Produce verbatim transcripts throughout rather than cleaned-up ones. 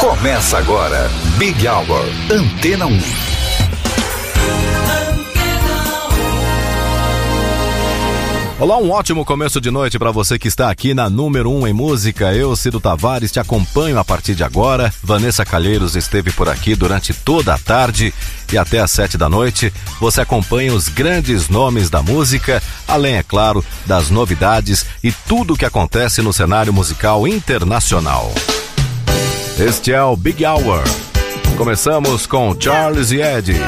Começa agora, Big Hour, Antena um. Olá, um ótimo começo de noite para você que está aqui na número um em música. Eu, Cido Tavares, te acompanho a partir de agora. Vanessa Calheiros esteve por aqui durante toda a tarde e até às sete da noite. Você acompanha os grandes nomes da música, além, é claro, das novidades e tudo o que acontece no cenário musical internacional. Este é o Big Hour. Começamos com Charles e Eddie.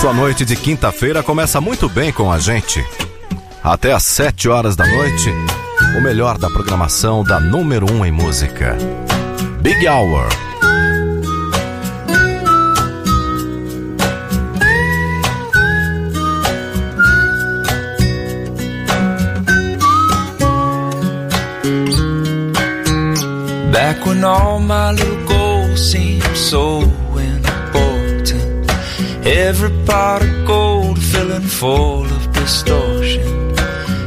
Sua noite de quinta-feira começa muito bem com a gente. Até às sete horas da noite, o melhor da programação da número um em música. Big Hour. Back when all my little goals seemed so every pot of gold filling full of distortion.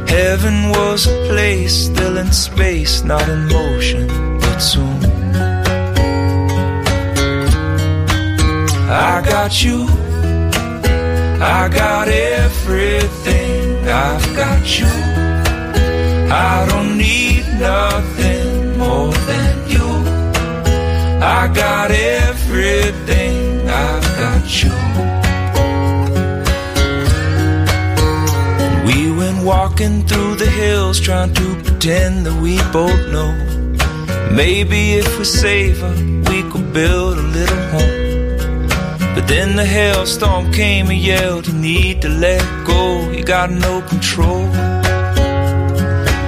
Heaven was a place still in space, not in motion, but soon I got you, I got everything, I've got you, I don't need nothing more than you. I got everything, I've got you. walking through the hills, trying to pretend that we both know. Maybe if we savor, we could build a little home. But then the hailstorm came and yelled, you need to let go, you got no control.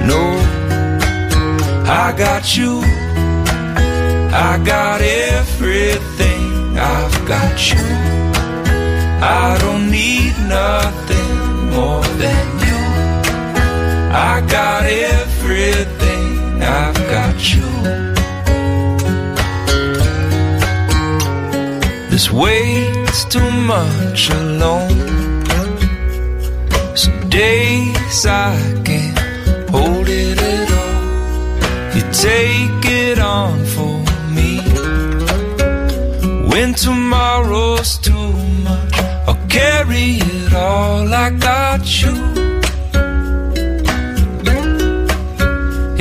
No, I got you, I got everything, I've got you. I don't need nothing more than you. I got everything, I've got you. This weight's too much alone. Some days I can't hold it at all. You take it on for me. When tomorrow's too much, I'll carry it all. I got you.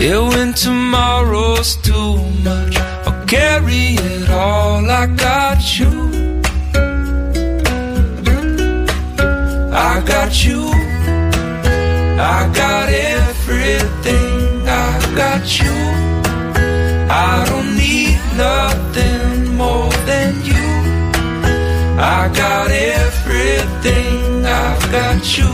Yeah, when tomorrow's too much, I'll carry it all. I got you. I got you. I got everything. I got you. I don't need nothing more than you. I got everything, I've got you.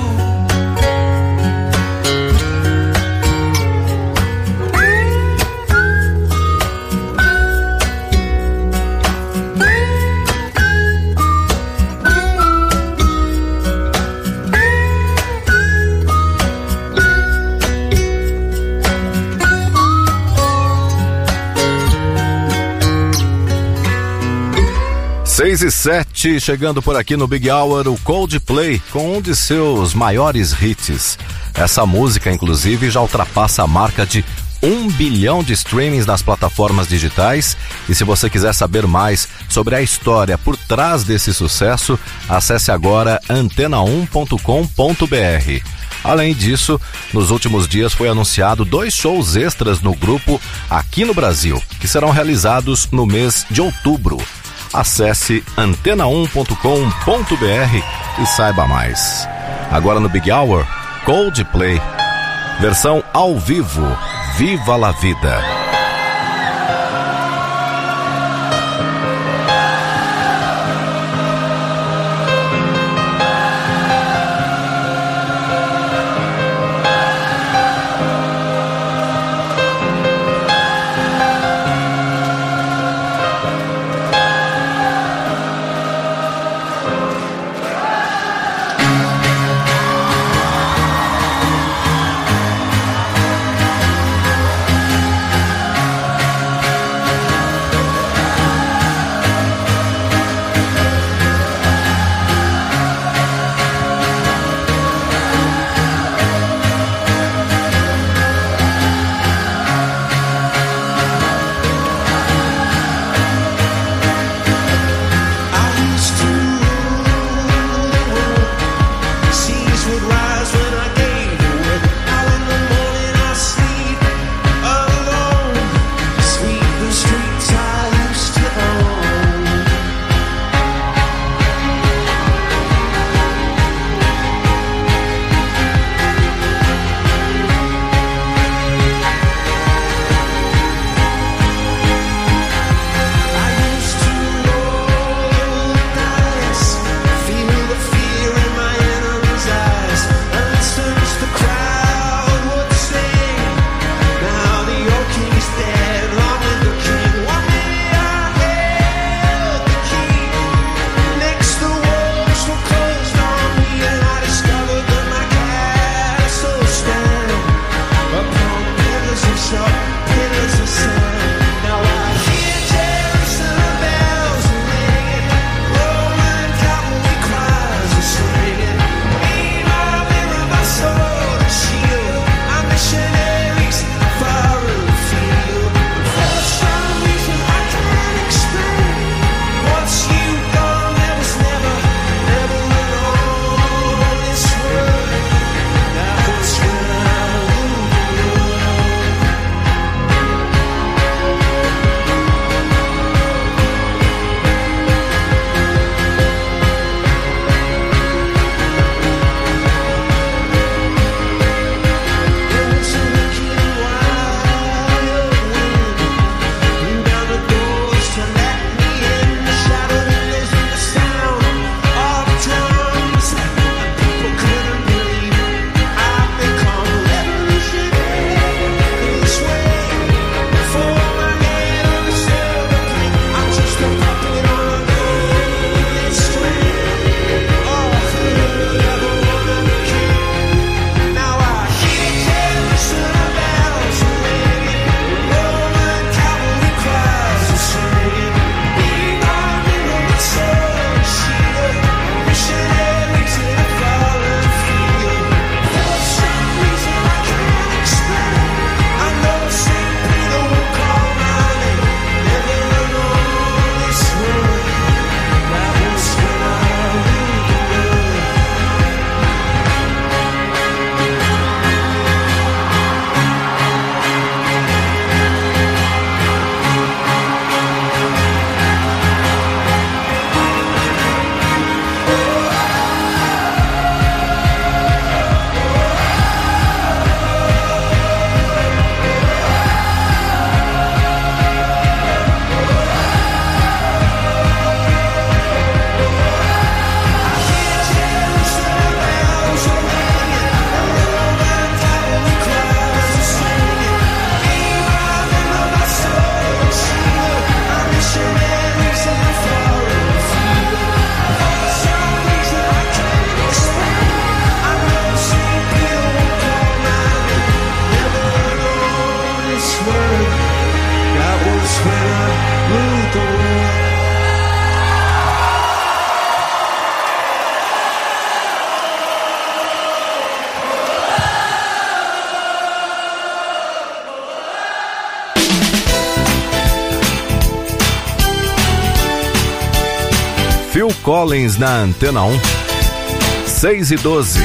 seis e sete, chegando por aqui no Big Hour, o Coldplay, com um de seus maiores hits. Essa música, inclusive, já ultrapassa a marca de um bilhão de streamings nas plataformas digitais. E se você quiser saber mais sobre a história por trás desse sucesso, acesse agora antena um ponto com ponto br. Além disso, nos últimos dias foi anunciado dois shows extras no grupo aqui no Brasil, que serão realizados no mês de outubro. Acesse antena um ponto com ponto br e saiba mais. Agora no Big Hour, Coldplay, versão ao vivo, Viva la Vida. Collins na Antena um. seis e doze.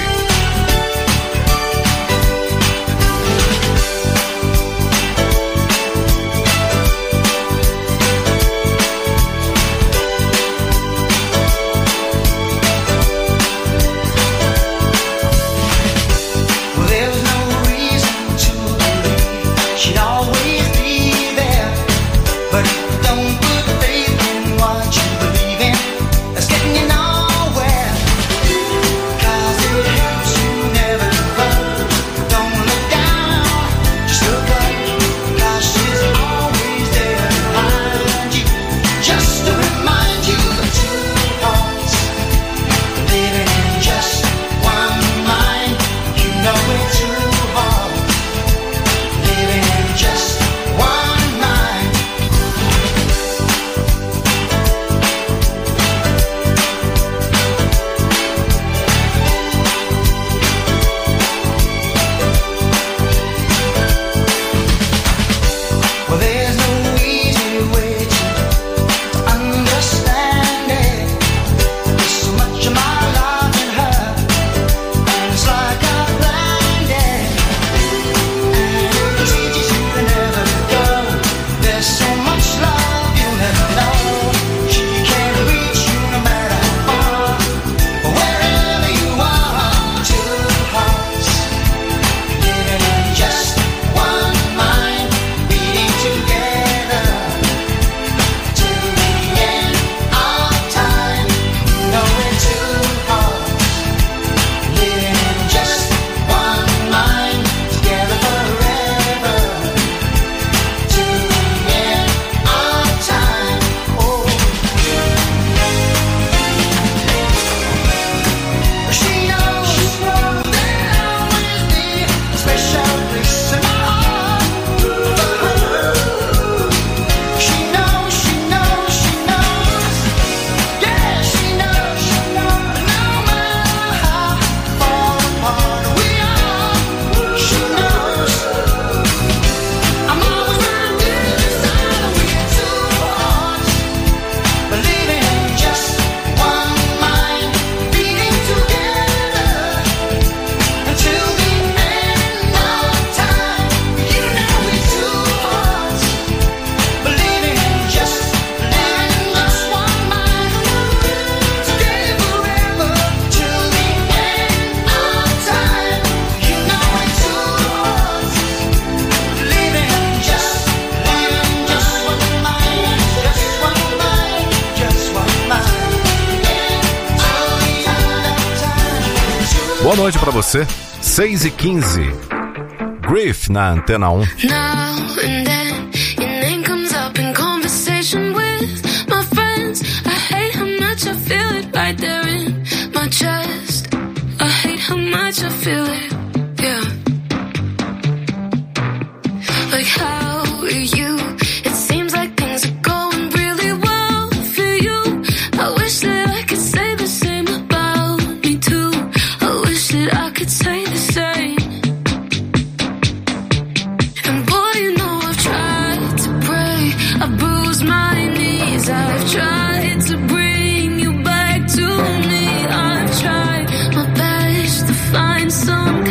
Boa noite pra você. seis e quinze. Griff na Antena um. Some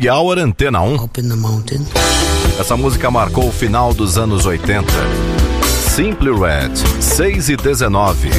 Big Hour, Antena um. Essa música marcou o final dos anos oitenta. Simply Red, seis e dezenove.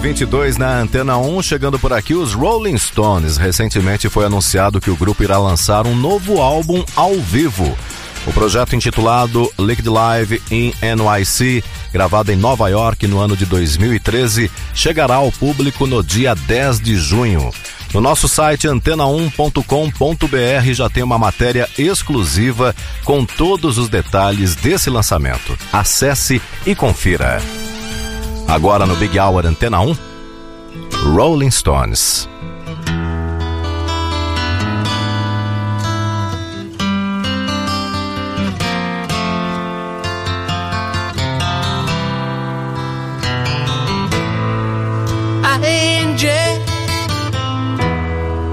vinte e dois na Antena um, chegando por aqui os Rolling Stones. Recentemente foi anunciado que o grupo irá lançar um novo álbum ao vivo. O projeto, intitulado Licked Live in N Y C, gravado em Nova York no ano de dois mil e treze, chegará ao público no dia dez de junho. No nosso site antena um ponto com ponto br já tem uma matéria exclusiva com todos os detalhes desse lançamento. Acesse e confira. Agora no Big Hour Antena um, Rolling Stones. Angel,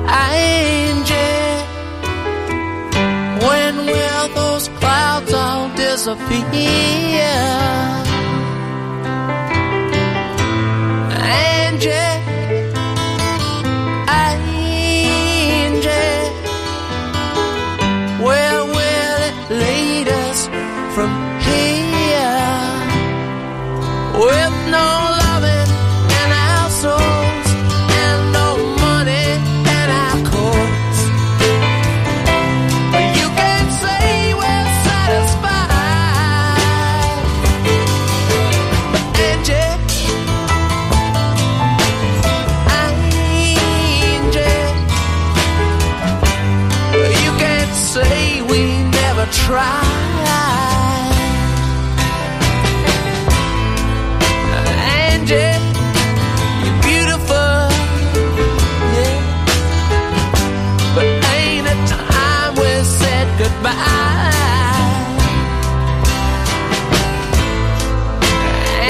angel, tears of fear. Angel, angel, where will it lead us from here? With no loving in our souls and no money in our courts. But you can say we're satisfied. But angel, say we never tried. Angie, you're beautiful, yeah. But ain't it time we said goodbye?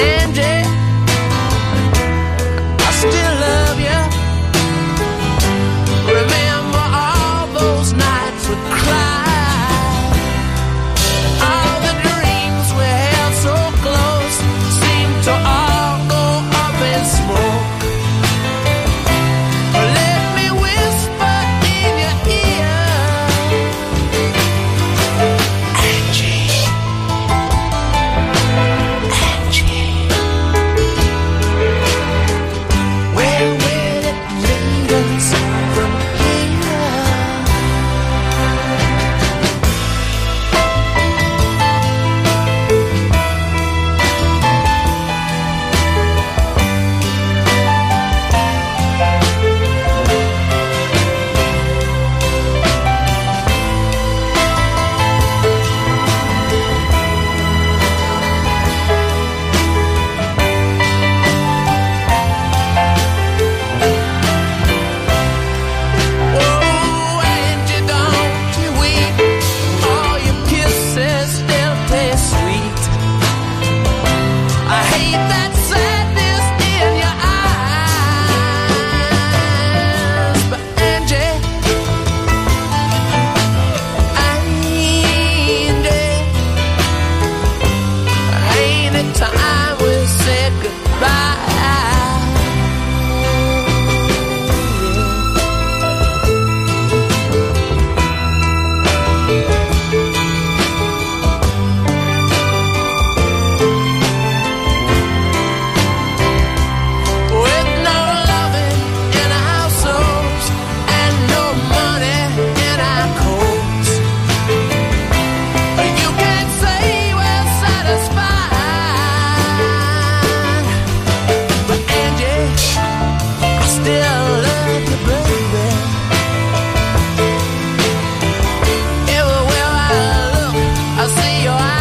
Angie, I still love you. Remember all those nights with cry. All the dreams we held so close seem to all go up in smoke. Let me whisper in your ear, Angie, Angie, where will it lead us from here? Oh, Angie, don't you weep. All your kisses still taste sweet. I hate that sadness in your eyes. But Angie, Angie, ain't it time we said goodbye? With no loving in our souls and no money in our coats. You can say we're satisfied. But Angie, I still love you, baby. Everywhere I look, I see your eyes.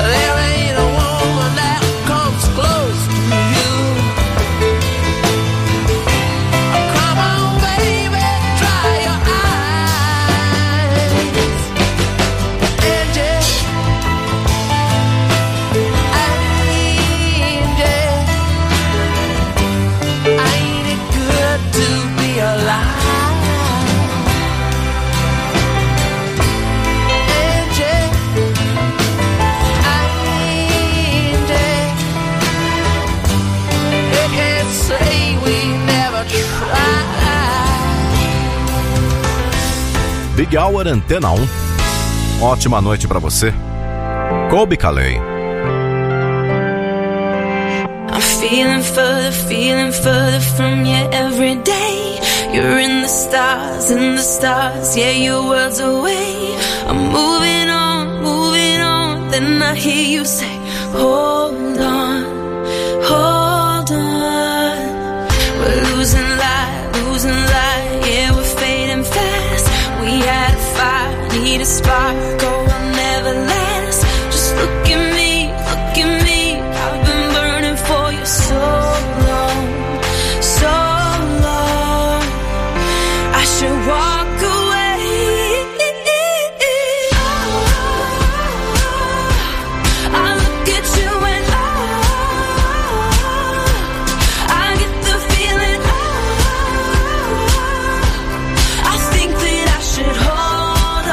There ain't a woman that comes close to you. Come on, baby, dry your eyes. Angie, Angie, ain't it good to be alive? Angie, Angie, they can't say we never tried. Big Hour Antena um. Ótima noite pra você. Colbie Caillat. I'm feeling further, feeling further from you every day. You're in the stars, in the stars, yeah, you're worlds away. I'm moving on, moving on, then I hear you say, hold on, hold on. We're losing light, losing light, yeah, we're fading fast. We had a fire, need a spark, oh, we'll never last. Just look at me, look at me, I've been burning for you so long, so long. I should walk away. I look at you and oh, I get the feeling oh, I think that I should hold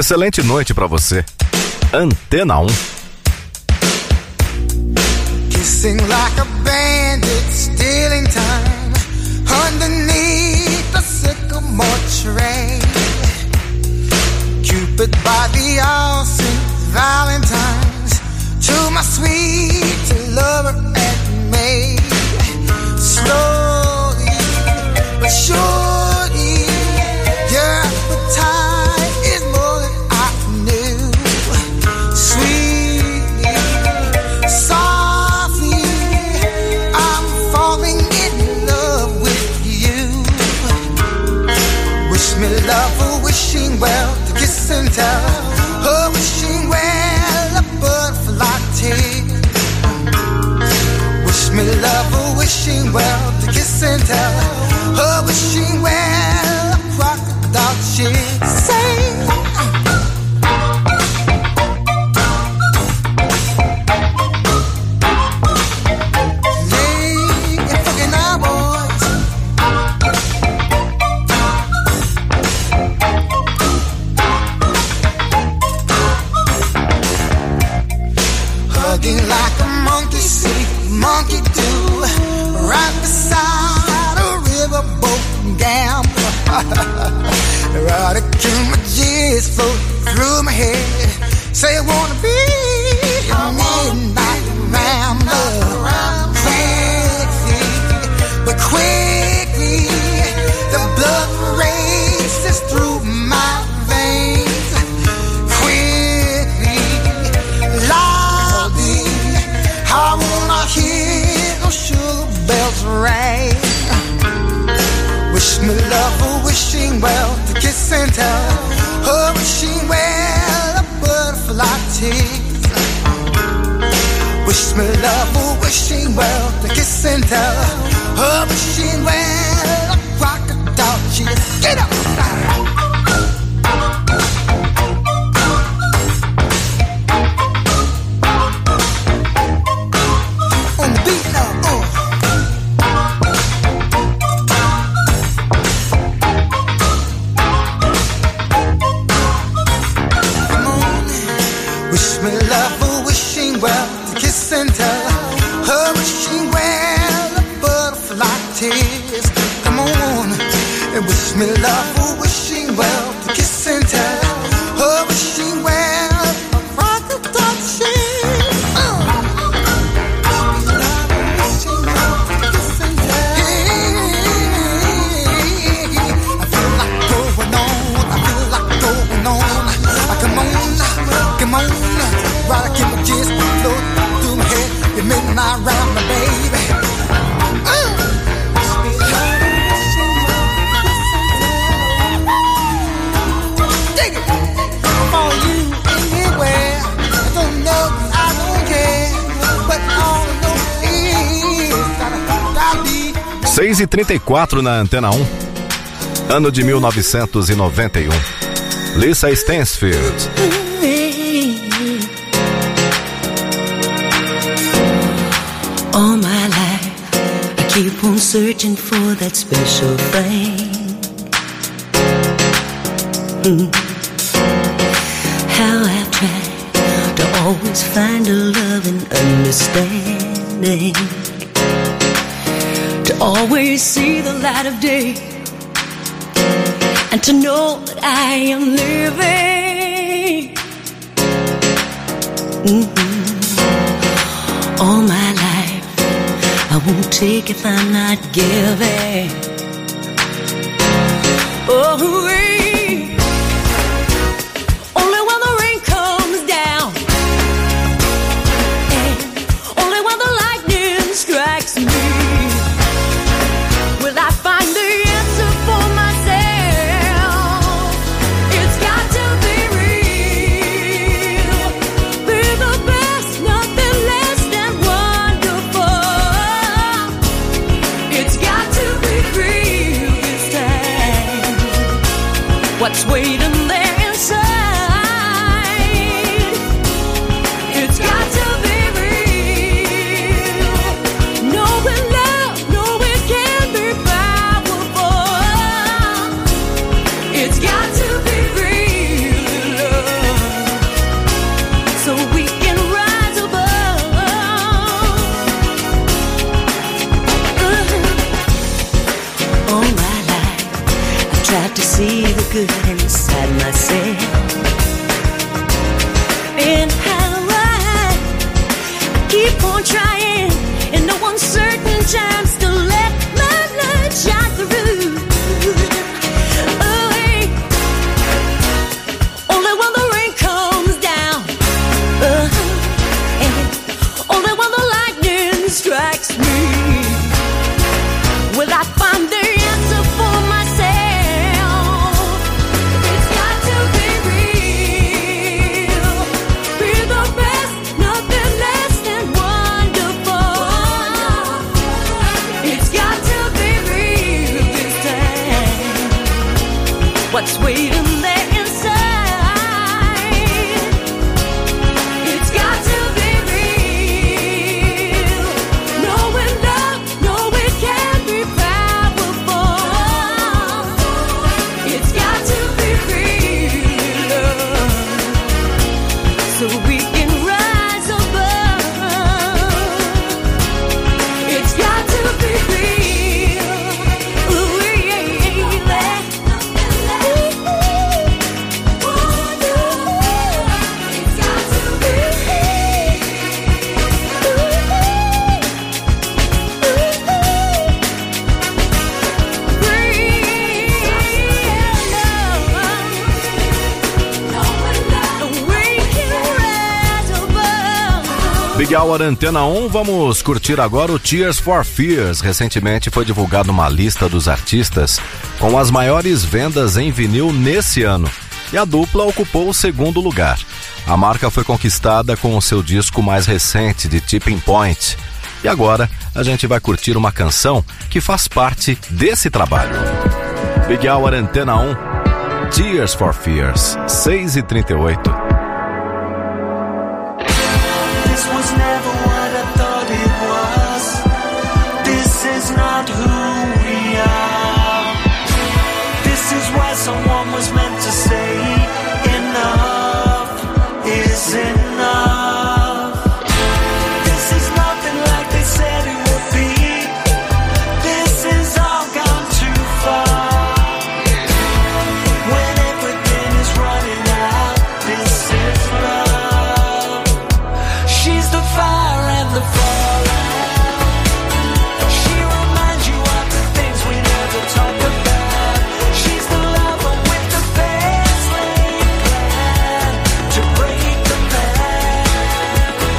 Excelente noite pra você. Antena um. Kissing like a bandit, stealing time underneath the sycamore tree. Cupid by the all Saint Valentine's to my sweet lover and maid. Slowly but surely your appetite is more than I knew. Sweetly, softly, I'm falling in love with you. Wish me love for wishing well, to kiss and tell. Oh, wishing well, a butterfly tea. Wish me love for wishing well, to kiss and tell. Oh, wishing well, a crocodile she'd say. seis e trinta e quatro na Antena um, ano de mil novecentos e noventa e um. Lisa Stansfield. All my life, I keep on searching for that special thing. How I try to always find a love and understanding. Always see the light of day, and to know that I am living. Mm-hmm. All my life, I won't take if I'm not giving. Oh, rain, only when the rain comes down, and only when the lightning strikes me. What's waiting there inside? It's got to be real. Knowing love, knowing can be powerful. It's got to be real. see the good inside myself, and how I, I keep on trying in no uncertain times to let my light shine through. Oh, hey, only when the rain comes down, uh, and only when the lightning strikes me will I find the answer for myself. It's got to be real, be the best, nothing less than wonderful. It's got to be real this time. What's waiting there inside? It's got to be real, knowing love, know it can be powerful. It's got to be real love, so we can rise above. It's got to be real. Ooh, yeah. It's got to be Big Hour Antena um, vamos curtir agora o Tears for Fears. Recentemente foi divulgada uma lista dos artistas com as maiores vendas em vinil nesse ano, e a dupla ocupou o segundo lugar. A marca foi conquistada com o seu disco mais recente, de Tipping Point. E agora a gente vai curtir uma canção que faz parte desse trabalho. Big Hour Antena um, Tears for Fears, seis e trinta e oito. This was never what I thought it was. This is not who we are. This is what someone was meant to say. Enough is enough. This is nothing like they said it would be. This is all gone too far. When everything is running out, this is love. She's the fire and the fallout. She reminds you of the things we never talk about. She's the lover with the best laid plan to break the past.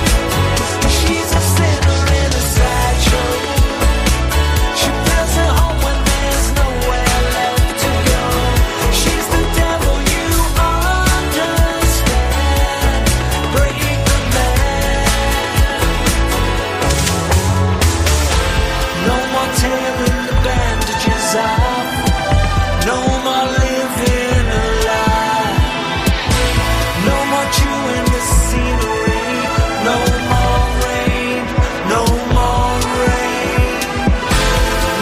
She's a sinner in a sideshow. She feels at home when there's nowhere left to go. She's the devil you understand. Break the man. No more tearing the bandages off. No more living a lie. No more chewing the scenery. No more rain. No more rain.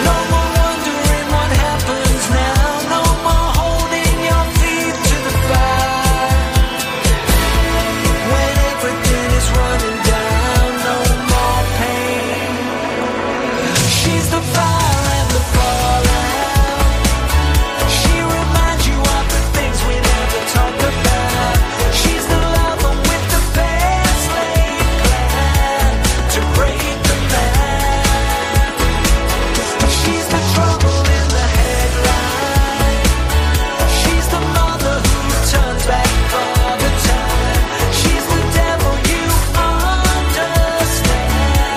No more wondering what happens now. No more holding your feet to the fire. When everything is running down, no more pain. She's the fire and the fallout. She reminds you of the things we never talk about. She's the lover with the best laid plan to break the man. She's the trouble in the headlight. She's the mother who turns back all the time. She's the devil you understand. Break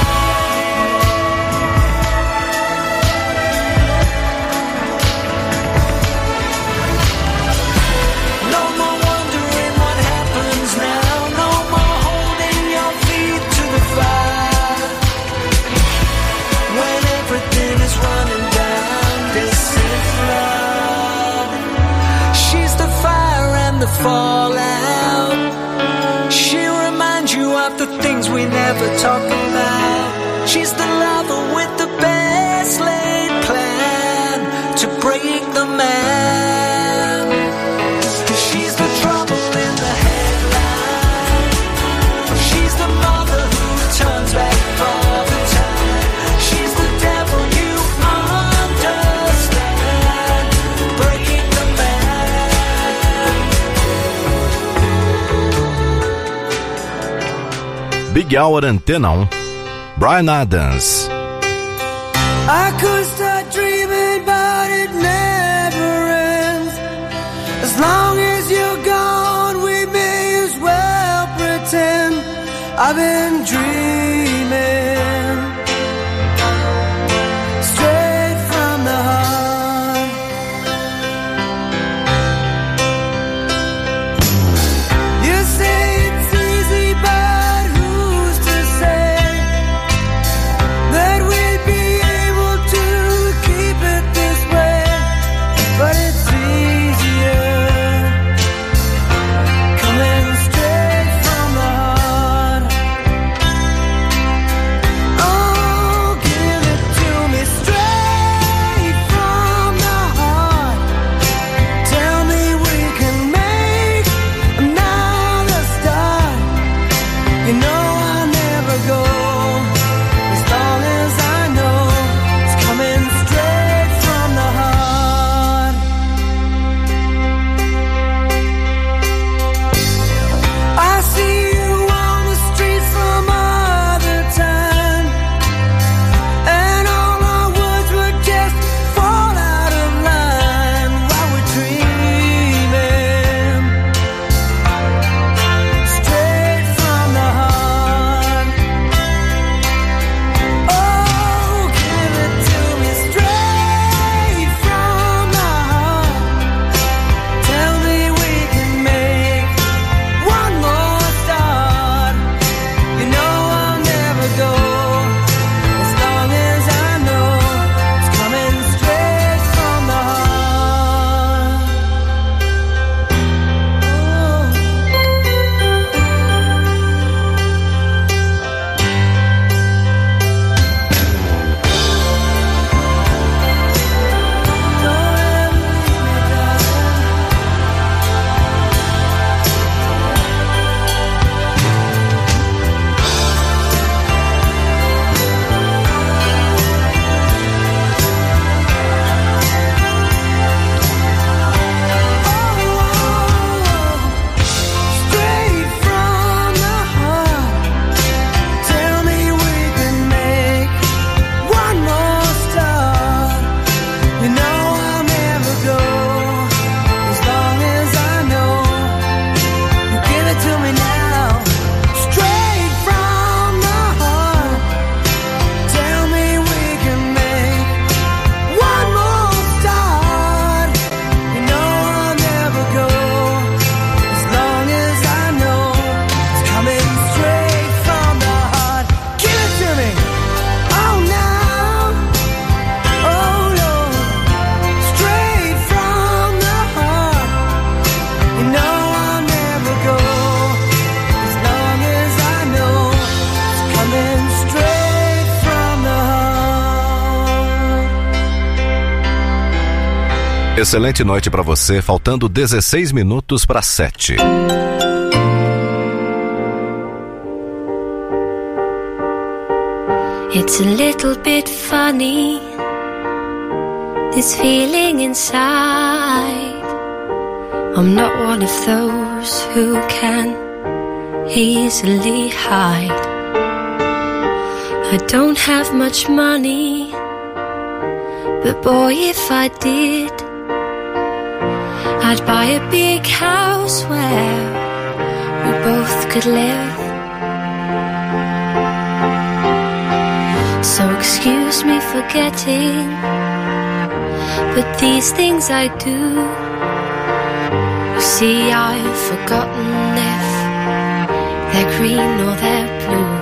the man. No more wondering what happens now. No more holding your feet to the fire. When everything is running down, this is love. She's the fire and the fallout. She reminds you of the things we never talk about. She's the lover with the best laid plan to break the man. Big Hour, Antena um. Brian Adams. I could start dreaming, but it never ends. As long as you're gone, we may as well pretend I've been dreaming, straight from the heart. You say it's easy, but who's to say that we'd be able to keep it this way? But it's easier coming straight from the heart. Oh, give it to me straight from the heart. Tell me we can make another start. You know I never go, as long as I know it's coming straight from the heart. I see you on the street some other time, and all our words would just fall out of line while we're dreaming, straight from the heart. Oh, give it to me straight from the heart. Tell me we can make one more start. You know I'll never go, as long as I know it's coming straight from the heart. Straight from the heart. Tell me we can make one more start. You know I'll never go, as long as I know you give it to me now, straight from the heart. Tell me we can make one more start. You know I'll never go, as long as I know it's coming straight from the heart. Give it to me. Oh, now. Oh, no. Straight from the heart. You know I'll never go, as long as I know it's coming straight from the heart. Excelente noite pra você, faltando dezesseis minutos para sete. It's a little bit funny, this feeling inside. I'm not one of those who can easily hide. I don't have much money, but boy, if I did, I'd buy a big house where we both could live. So excuse me for getting, but these things I do. You see, I've forgotten if they're green or they're blue.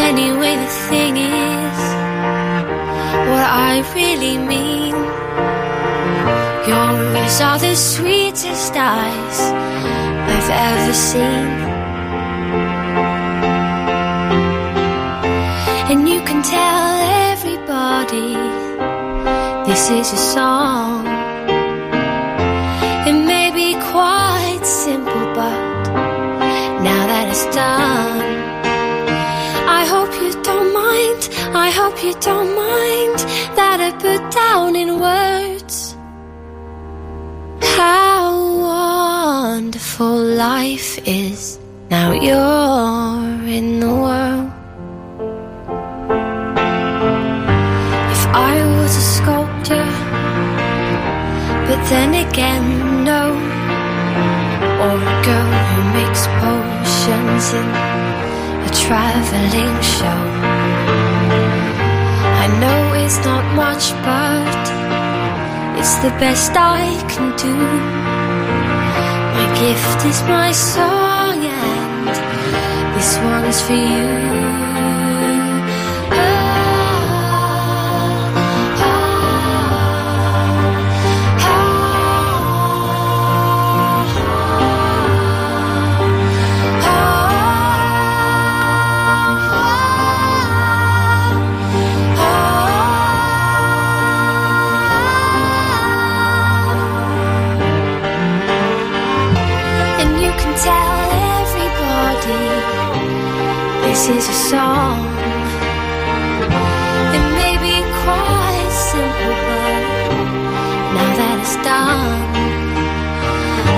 Anyway, the thing is, what I really mean, yours are the sweetest eyes I've ever seen. And you can tell everybody this is a song. It may be quite simple, but now that it's done, I hope you don't mind, I hope you don't mind that I put down in words how wonderful life is. Now you're in the world. If I was a sculptor, but then again, no. Or a girl who makes potions in a traveling show. I know it's not much, but it's the best I can do. My gift is my song, and this one's for you. This is a song. It may be quite simple, but now that it's done,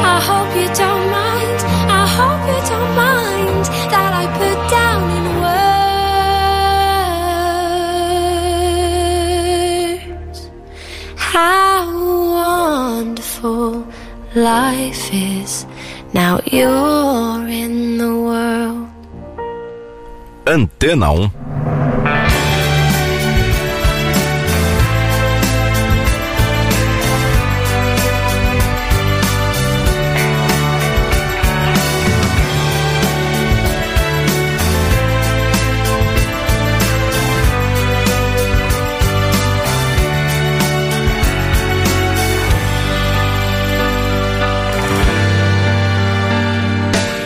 I hope you don't mind, I hope you don't mind that I put down in words how wonderful life is. Now you're in the world. Antena um.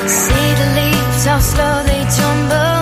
See the leaves all slowly tumble.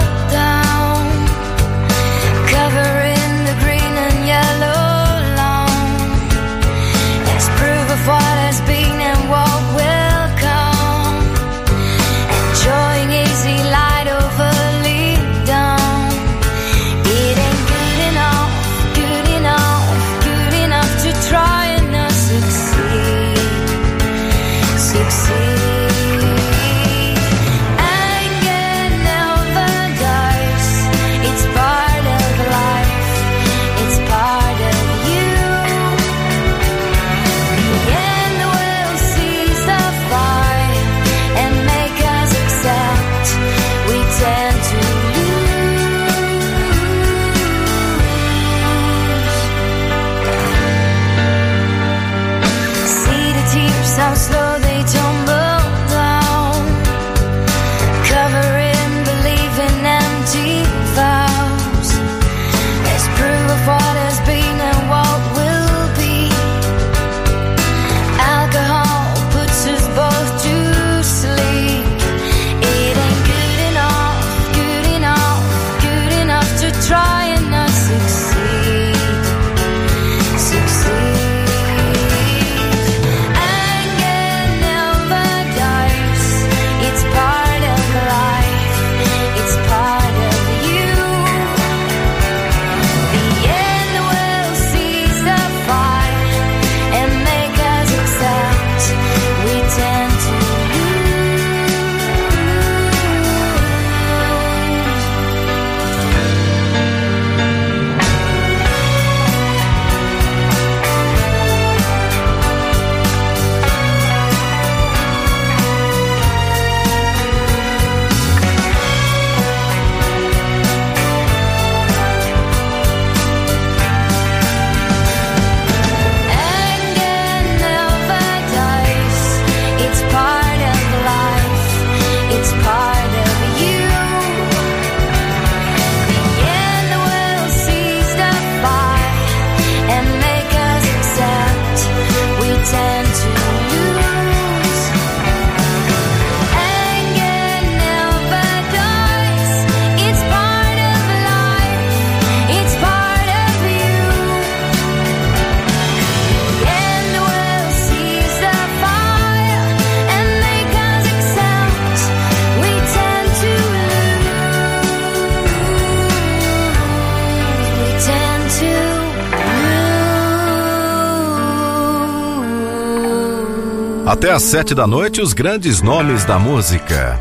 Até às sete da noite, os grandes nomes da música.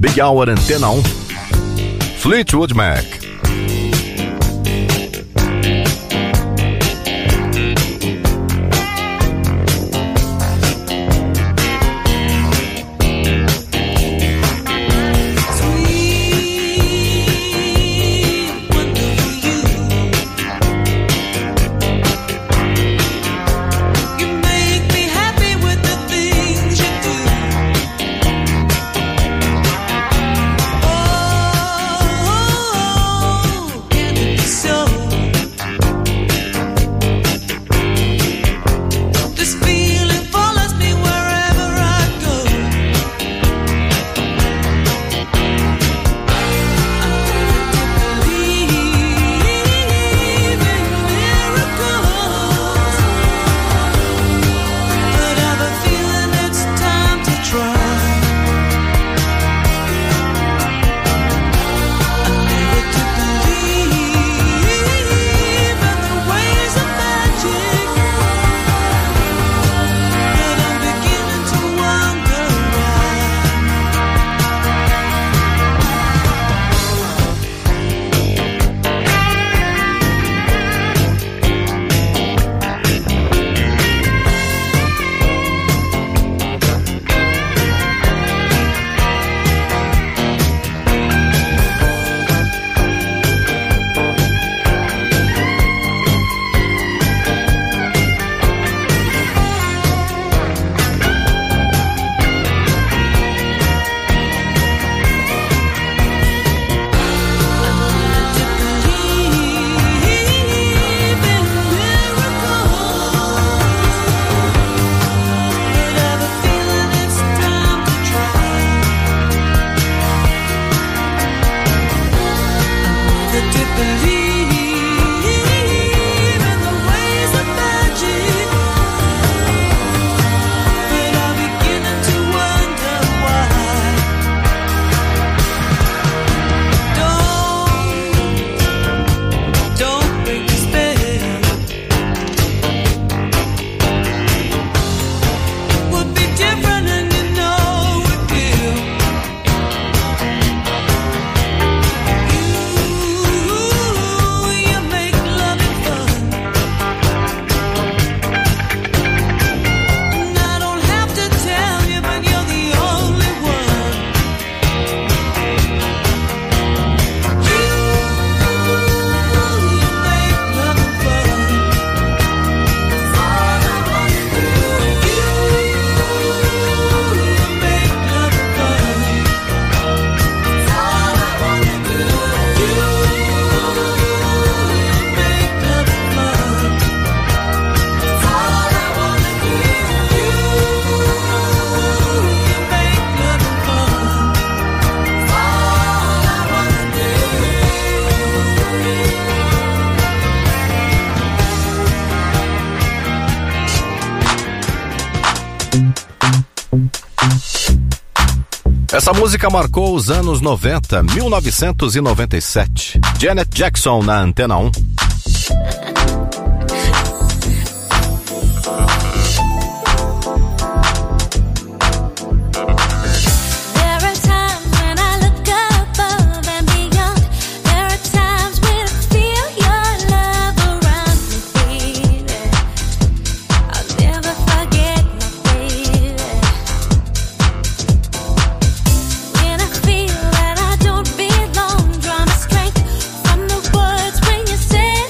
Big Hour, Antena um. Fleetwood Mac. Essa música marcou os anos noventa, mil novecentos e noventa e sete. Janet Jackson na Antena um. Say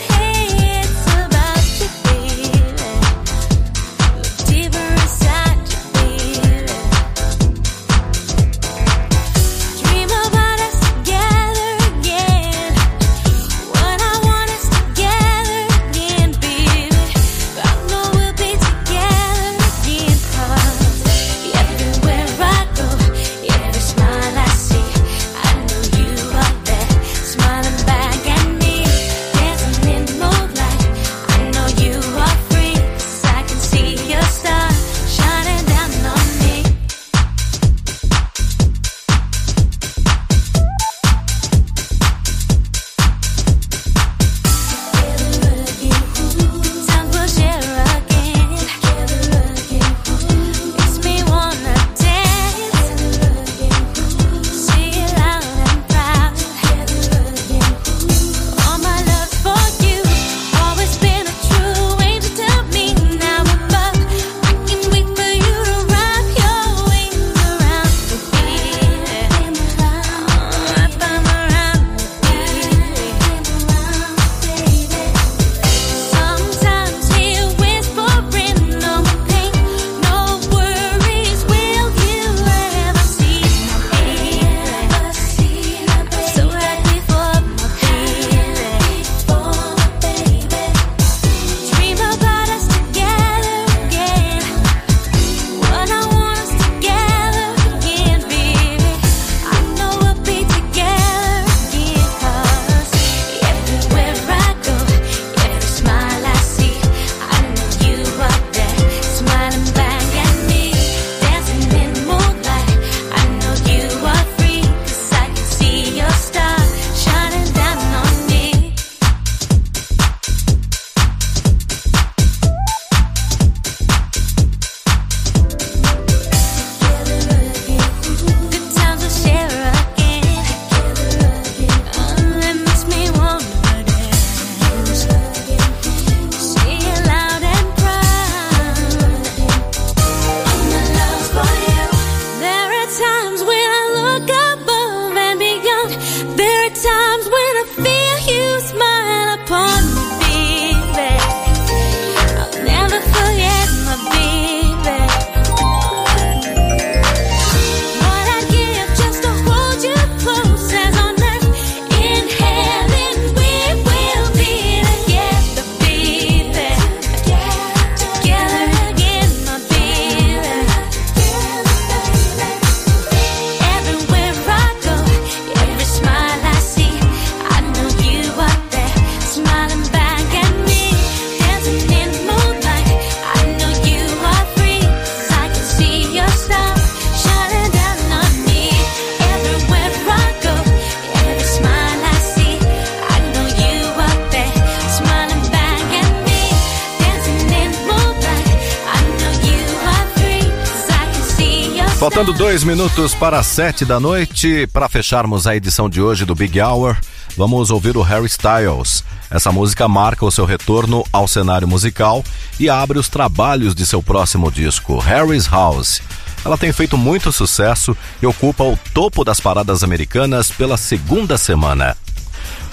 Faltando dois minutos para as sete da noite, para fecharmos a edição de hoje do Big Hour, vamos ouvir o Harry Styles. Essa música marca o seu retorno ao cenário musical e abre os trabalhos de seu próximo disco, Harry's House. Ela tem feito muito sucesso e ocupa o topo das paradas americanas pela segunda semana.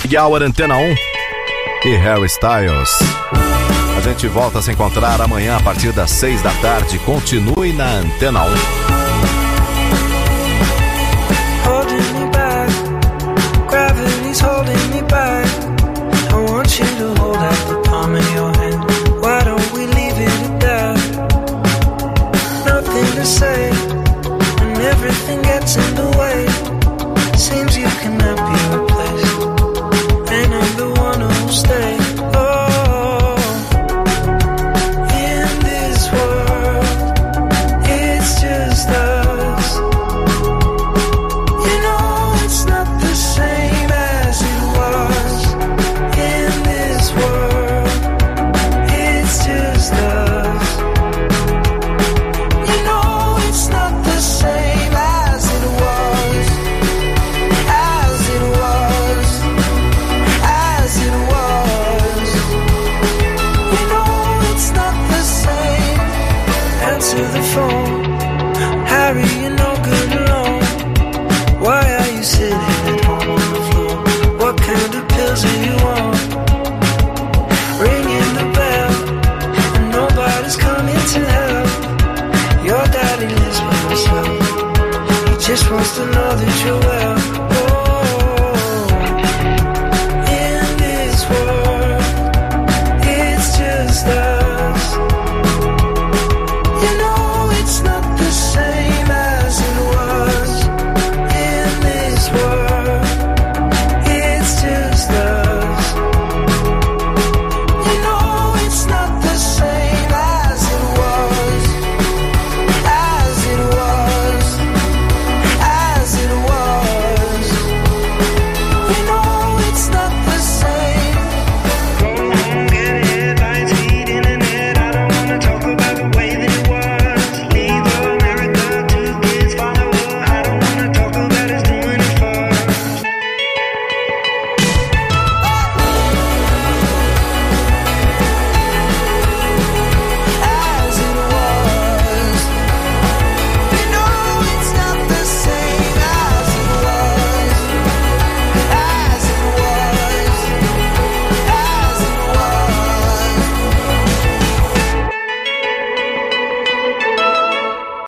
Big Hour, Antena um e Harry Styles. A gente volta a se encontrar amanhã a partir das seis da tarde. Continue na Antena um. And everything gets in the way. Seems you cannot be replaced, and I'm the one who'll stay. Oh, in this world, it's just us. You know it's not the same as it was. In this world, it's just us. Just wants to know that you're well.